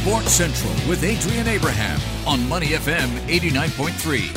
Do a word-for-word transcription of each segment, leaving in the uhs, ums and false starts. Sports Central with Adrian Abraham on Money F M eighty-nine point three.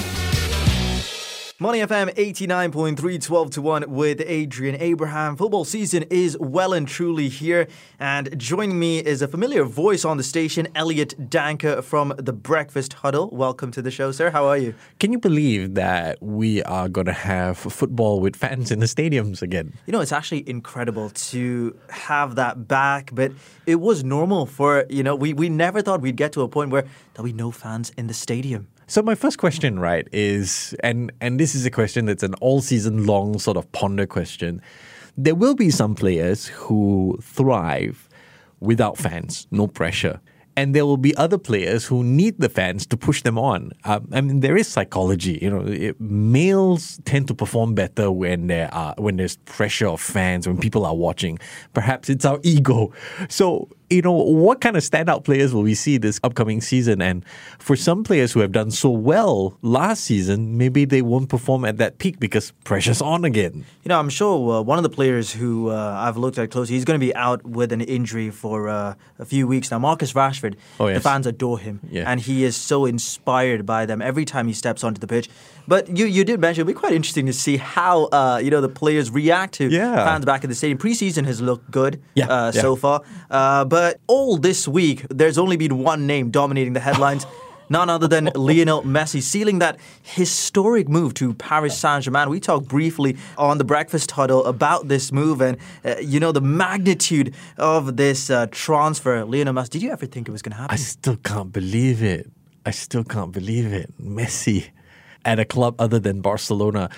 Money F M eighty-nine point three, twelve to one with Adrian Abraham. Football season is well and truly here, and joining me is a familiar voice on the station, Elliot Danker from The Breakfast Huddle. Welcome to the show, sir. How are you? Can you believe that we are going to have football with fans in the stadiums again? You know, it's actually incredible to have that back, but it was normal for, you know, we, we never thought we'd get to a point where there'll be no fans in the stadium. So my first question, right, is, and and this is a question that's an all-season-long sort of ponder question. There will be some players who thrive without fans, no pressure. And there will be other players who need the fans to push them on. Um, I mean, there is psychology. You know, it, males tend to perform better when there are when there's pressure of fans, when people are watching. Perhaps it's our ego. So, you know, what kind of standout players will we see this upcoming season? And for some players who have done so well last season, maybe they won't perform at that peak because pressure's on again. You know, I'm sure uh, one of the players who uh, I've looked at closely, he's going to be out with an injury for uh, a few weeks now. Marcus Rashford. Oh, yes. The fans adore him, yeah. And he is so inspired by them every time he steps onto the pitch. But you, you did mention it'll be quite interesting to see how uh, you know the players react to yeah. fans back in the stadium. Preseason has looked good yeah. Uh, yeah. so far, uh, but all this week there's only been one name dominating the headlines. None other than Lionel Messi, sealing that historic move to Paris Saint-Germain. We talked briefly on The Breakfast Huddle about this move and, uh, you know, the magnitude of this uh, transfer. Lionel Messi, did you ever think it was going to happen? I still can't believe it. I still can't believe it. Messi at a club other than Barcelona.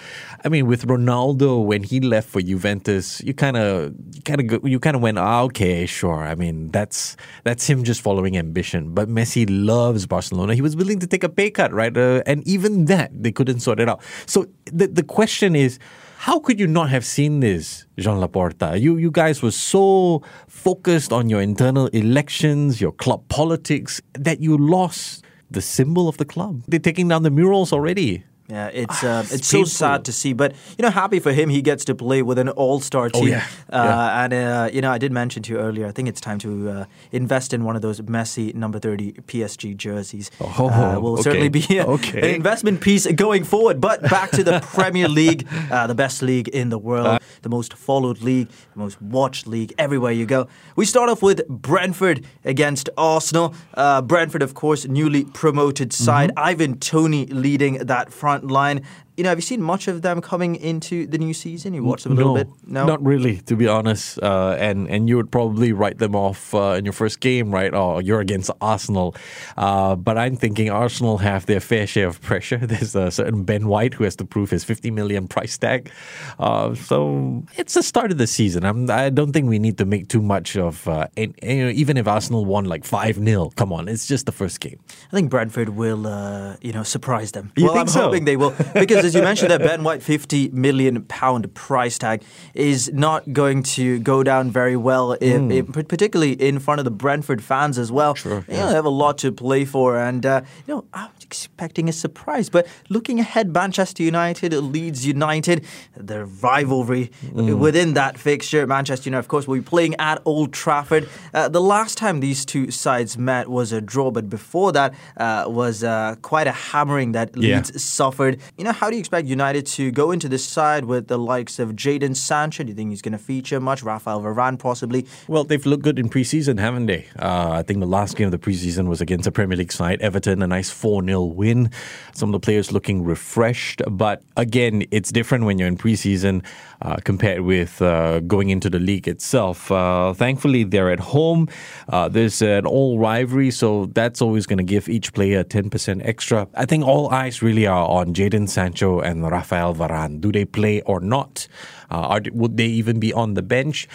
I mean, with Ronaldo, when he left for Juventus, you kind of, kind of, you kind of went, ah, okay, sure. I mean, that's that's him just following ambition. But Messi loves Barcelona. He was willing to take a pay cut, right? Uh, and even that, they couldn't sort it out. So the the question is, how could you not have seen this, Jean Laporta? You you guys were so focused on your internal elections, your club politics, that you lost the symbol of the club. They're taking down the murals already. Yeah, it's uh, it's, it's so sad to see. But, you know, happy for him. He gets to play with an all-star team. Oh, yeah. Uh, yeah. And, uh, you know, I did mention to you earlier, I think it's time to uh, invest in one of those Messi number thirty P S G jerseys. Oh, uh, will okay. certainly be a, okay. an investment piece going forward. But back to the Premier League, uh, the best league in the world, uh, the most followed league, the most watched league, everywhere you go. We start off with Brentford against Arsenal. Uh, Brentford, of course, newly promoted side. Mm-hmm. Ivan Toney leading that front line. You know, have you seen much of them coming into the new season? You watched them a no, little bit? No, not really, to be honest. Uh, and and you would probably write them off uh, in your first game, right? Oh, you're against Arsenal. Uh, but I'm thinking Arsenal have their fair share of pressure. There's a certain Ben White who has to prove his fifty million price tag. Uh, so it's the start of the season. I'm, I don't think we need to make too much of, uh, and, and, you know, even if Arsenal won like five nil, come on, it's just the first game. I think Brentford will, uh, you know, surprise them. You well, think I'm so? hoping they will. Because as you mentioned, that Ben White fifty million pounds price tag is not going to go down very well, in, mm. in, particularly in front of the Brentford fans as well. Sure, yeah. You know, they have a lot to play for, and uh, you know, I'm expecting a surprise. But looking ahead, Manchester United, Leeds United, the rivalry mm. within that fixture. Manchester United, of course, will be playing at Old Trafford. Uh, the last time these two sides met was a draw, but before that uh, was uh, quite a hammering that Leeds yeah. suffered. You know, how do you expect United to go into this side with the likes of Jadon Sancho? Do you think he's going to feature much? Rafael Varane, possibly? Well, they've looked good in pre-season, haven't they? Uh, I think the last game of the pre-season was against a Premier League side, Everton, a nice four nil win. Some of the players looking refreshed. But again, it's different when you're in pre-season uh, compared with uh, going into the league itself. Uh, thankfully, they're at home. Uh, there's an all rivalry, so that's always going to give each player ten percent extra. I think all eyes really are on Jadon Sancho and Rafael Varane. Do they play or not? Uh, are, would they even be on the bench?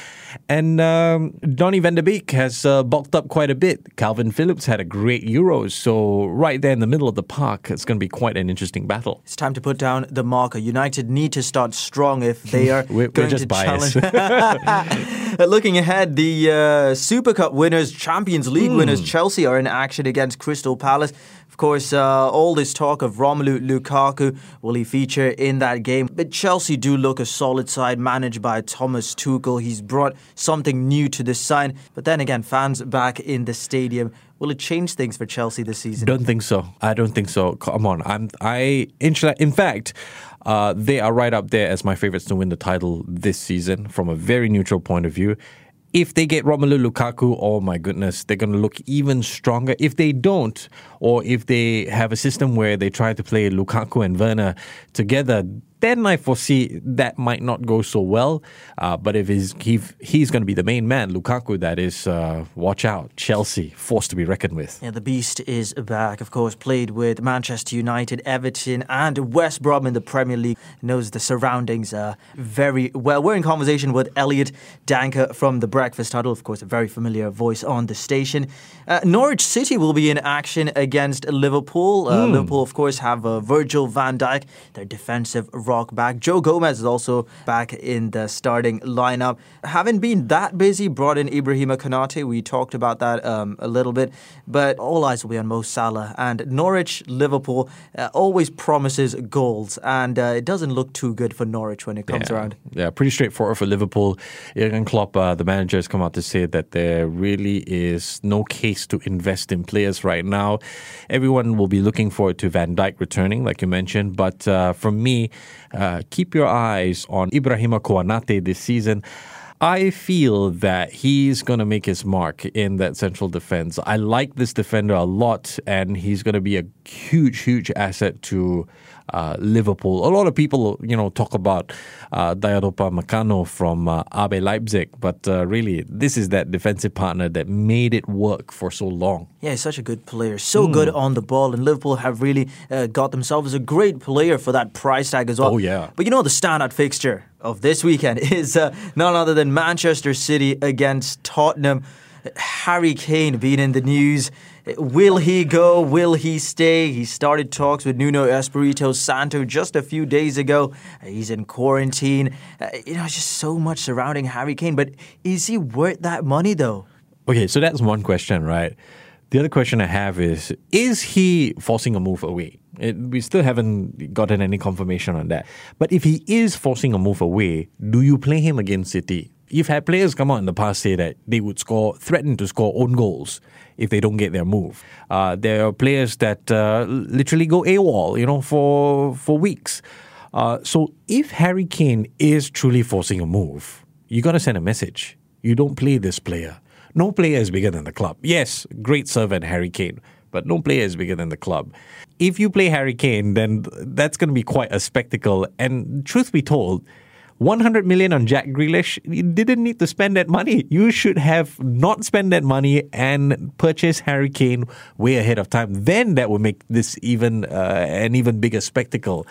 And um, Donny van de Beek has uh, bulked up quite a bit. Calvin Phillips had a great Euros, so right there in the middle of the park, it's going to be quite an interesting battle. It's time to put down the marker. United need to start strong if they are we're, going we're just to biased. challenge. Looking ahead, the uh, Super Cup winners, Champions League mm. winners, Chelsea are in action against Crystal Palace. Of course, uh, all this talk of Romelu Lukaku, will he feature in that game? But Chelsea do look a solid side, managed by Thomas Tuchel. He's brought something new to this side. But then again, fans back in the stadium. Will it change things for Chelsea this season? Don't think so. I don't think so. Come on. I'm, I in fact, uh, they are right up there as my favourites to win the title this season from a very neutral point of view. If they get Romelu Lukaku, oh my goodness, they're going to look even stronger. If they don't, or if they have a system where they try to play Lukaku and Werner together, then I foresee that might not go so well. Uh, but if he's, he, he's going to be the main man, Lukaku, that is, uh, watch out. Chelsea, force to be reckoned with. Yeah, the Beast is back, of course, played with Manchester United, Everton and West Brom in the Premier League. Knows the surroundings uh, very well. We're in conversation with Elliot Danker from The Breakfast Huddle, of course, a very familiar voice on the station. Uh, Norwich City will be in action against Liverpool. Uh, mm. Liverpool, of course, have uh, Virgil van Dijk, their defensive rock back. Joe Gomez is also back in the starting lineup. Haven't been that busy. Brought in Ibrahima Konaté. We talked about that um, a little bit. But all eyes will be on Mo Salah. And Norwich, Liverpool uh, always promises goals. And uh, it doesn't look too good for Norwich when it comes yeah. around. Yeah, pretty straightforward for Liverpool. Jurgen Klopp, uh, the manager, has come out to say that there really is no case to invest in players right now. Everyone will be looking forward to Van Dijk returning, like you mentioned. But uh, for me, Uh, keep your eyes on Ibrahima Konaté this season. I feel that he's going to make his mark in that central defense. I like this defender a lot, and he's going to be a huge, huge asset to uh, Liverpool. A lot of people, you know, talk about uh, Diadopa Makano from uh, A B Leipzig, but uh, really, this is that defensive partner that made it work for so long. Yeah, he's such a good player. So mm. good on the ball, and Liverpool have really uh, got themselves a great player for that price tag as well. Oh, yeah. But you know, the standout fixture of this weekend is uh, none other than Manchester City against Tottenham. Harry Kane being in the news. Will he go? Will he stay? He started talks with Nuno Espirito Santo just a few days ago. He's in quarantine. Uh, you know, just so much surrounding Harry Kane. But is he worth that money though? Okay, so that's one question, right? The other question I have is, is he forcing a move away? It, we still haven't gotten any confirmation on that. But if he is forcing a move away, do you play him against City? You've had players come out in the past say that they would score, threaten to score own goals if they don't get their move. Uh, there are players that uh, literally go AWOL, you know, for, for weeks. Uh, so if Harry Kane is truly forcing a move, you got to send a message. You don't play this player. No player is bigger than the club. Yes, great servant Harry Kane, but no player is bigger than the club. If you play Harry Kane, then that's going to be quite a spectacle. And truth be told, one hundred million on Jack Grealish, you didn't need to spend that money. You should have not spent that money and purchased Harry Kane way ahead of time. Then that would make this even uh, an even bigger spectacle.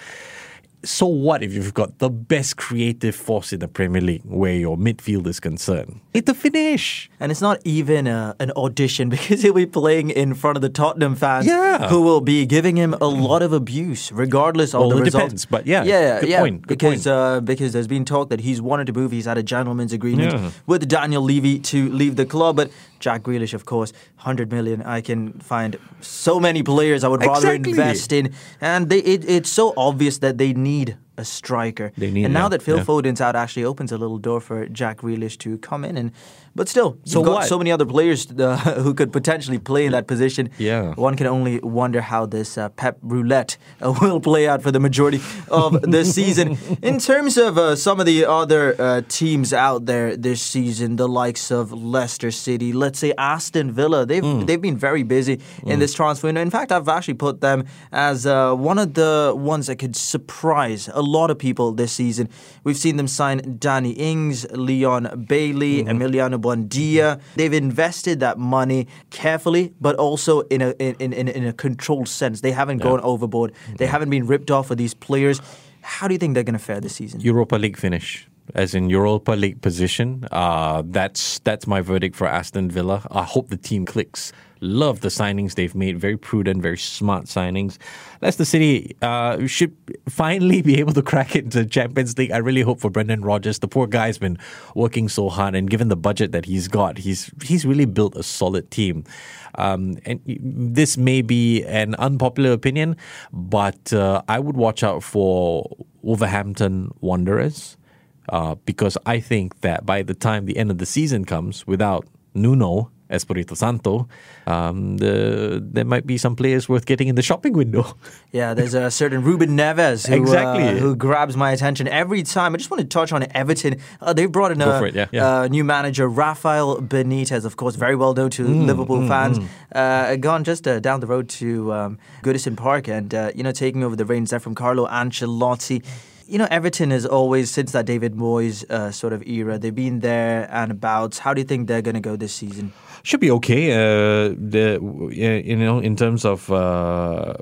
So what if you've got the best creative force in the Premier League where your midfield is concerned? It's a finish. And it's not even a, an audition because he'll be playing in front of the Tottenham fans yeah. who will be giving him a lot of abuse regardless of well, the it results. Depends, but yeah, yeah good yeah, point. Good because, point. Uh, because there's been talk that he's wanted to move. He's had a gentleman's agreement yeah. with Daniel Levy to leave the club. But Jack Grealish, of course, one hundred million. I can find so many players I would rather exactly. invest in. And they, it, it's so obvious that they need a striker. They need, and now yeah, that Phil yeah. Foden's out, actually opens a little door for Jack Grealish to come in. And But still, you've so got what? so many other players uh, who could potentially play in that position. Yeah. One can only wonder how this uh, Pep Roulette uh, will play out for the majority of the season. In terms of uh, some of the other uh, teams out there this season, the likes of Leicester City, let's say Aston Villa, they've mm. they've been very busy mm. in this transfer window. In fact, I've actually put them as uh, one of the ones that could surprise a lot of people this season. We've seen them sign Danny Ings, Leon Bailey, mm-hmm. Emiliano Buendia. They've invested that money carefully, but also in a in in, in a controlled sense. They haven't yeah. gone overboard. They yeah. haven't been ripped off of these players. How do you think they're going to fare this season? Europa League finish. as in Europa League position. Uh, that's that's my verdict for Aston Villa. I hope the team clicks. Love the signings they've made. Very prudent, very smart signings. Leicester City uh, should finally be able to crack into Champions League. I really hope for Brendan Rodgers. The poor guy's been working so hard, and given the budget that he's got, he's he's really built a solid team. Um, and this may be an unpopular opinion, but uh, I would watch out for Wolverhampton Wanderers uh, because I think that by the time the end of the season comes, without Nuno Espirito Santo, um, the, there might be some players worth getting in the shopping window. Yeah, there's a certain Ruben Neves who, exactly. uh, who grabs my attention every time. I just want to touch on Everton. Uh, they've brought in a yeah. Yeah. Uh, new manager, Rafael Benitez, of course, very well known to mm, Liverpool mm, fans. Mm. Uh, gone just uh, down the road to um, Goodison Park and uh, you know taking over the reins there from Carlo Ancelotti. You know, Everton has always, since that David Moyes uh, sort of era, they've been there and about. How do you think they're going to go this season? Should be okay. Uh, the, you know, in terms of uh,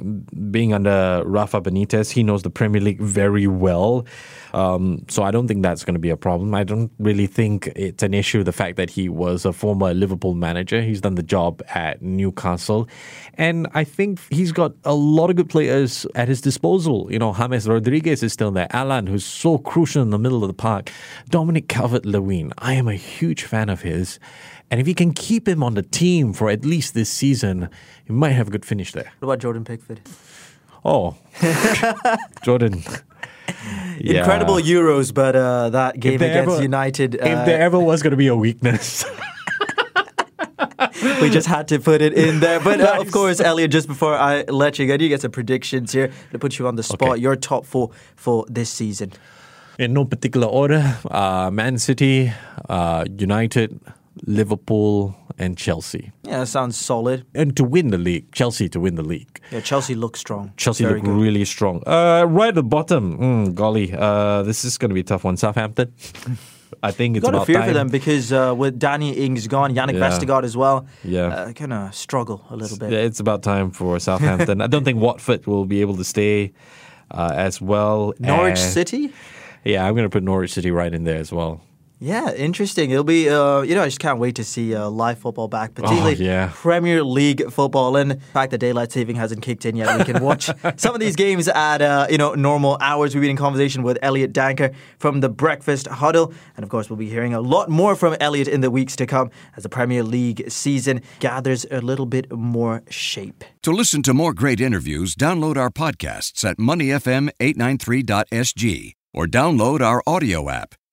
being under Rafa Benitez, he knows the Premier League very well. Um, so I don't think that's going to be a problem. I don't really think it's an issue, the fact that he was a former Liverpool manager. He's done the job at Newcastle. And I think he's got a lot of good players at his disposal. You know, James Rodriguez is still there. Alan, who's so crucial in the middle of the park. Dominic Calvert-Lewin, I am a huge fan of his. And if you can keep him on the team for at least this season, he might have a good finish there. What about Jordan Pickford? Oh, Jordan. Yeah. Incredible Euros, but uh, that game against ever, United... Uh, if there ever was going to be a weakness... We just had to put it in there. But nice. uh, of course, Elliot, just before I let you go, do you get some predictions here to put you on the spot? Okay. Your top four for this season. In no particular order, uh, Man City, uh, United, Liverpool and Chelsea. Yeah, that sounds solid. And to win the league. Chelsea to win the league. Yeah, Chelsea look strong. Chelsea Very look good. really strong. Uh, right at the bottom, mm, golly, uh, this is going to be a tough one. Southampton. I think it's got about time. Got a fear for them because uh, with Danny Ings gone, Yannick yeah. Vestergaard as well, yeah. uh, kind of struggle a little bit. It's about time for Southampton. I don't think Watford will be able to stay uh, as well. Norwich and, City? Yeah, I'm going to put Norwich City right in there as well. Yeah, interesting. It'll be, uh, you know, I just can't wait to see uh, live football back, particularly oh, yeah. Premier League football. And the fact that daylight saving hasn't kicked in yet, we can watch some of these games at, uh, you know, normal hours. We've been in conversation with Elliot Danker from The Breakfast Huddle. And of course, we'll be hearing a lot more from Elliot in the weeks to come as the Premier League season gathers a little bit more shape. To listen to more great interviews, download our podcasts at money f m eight nine three dot s g or download our audio app.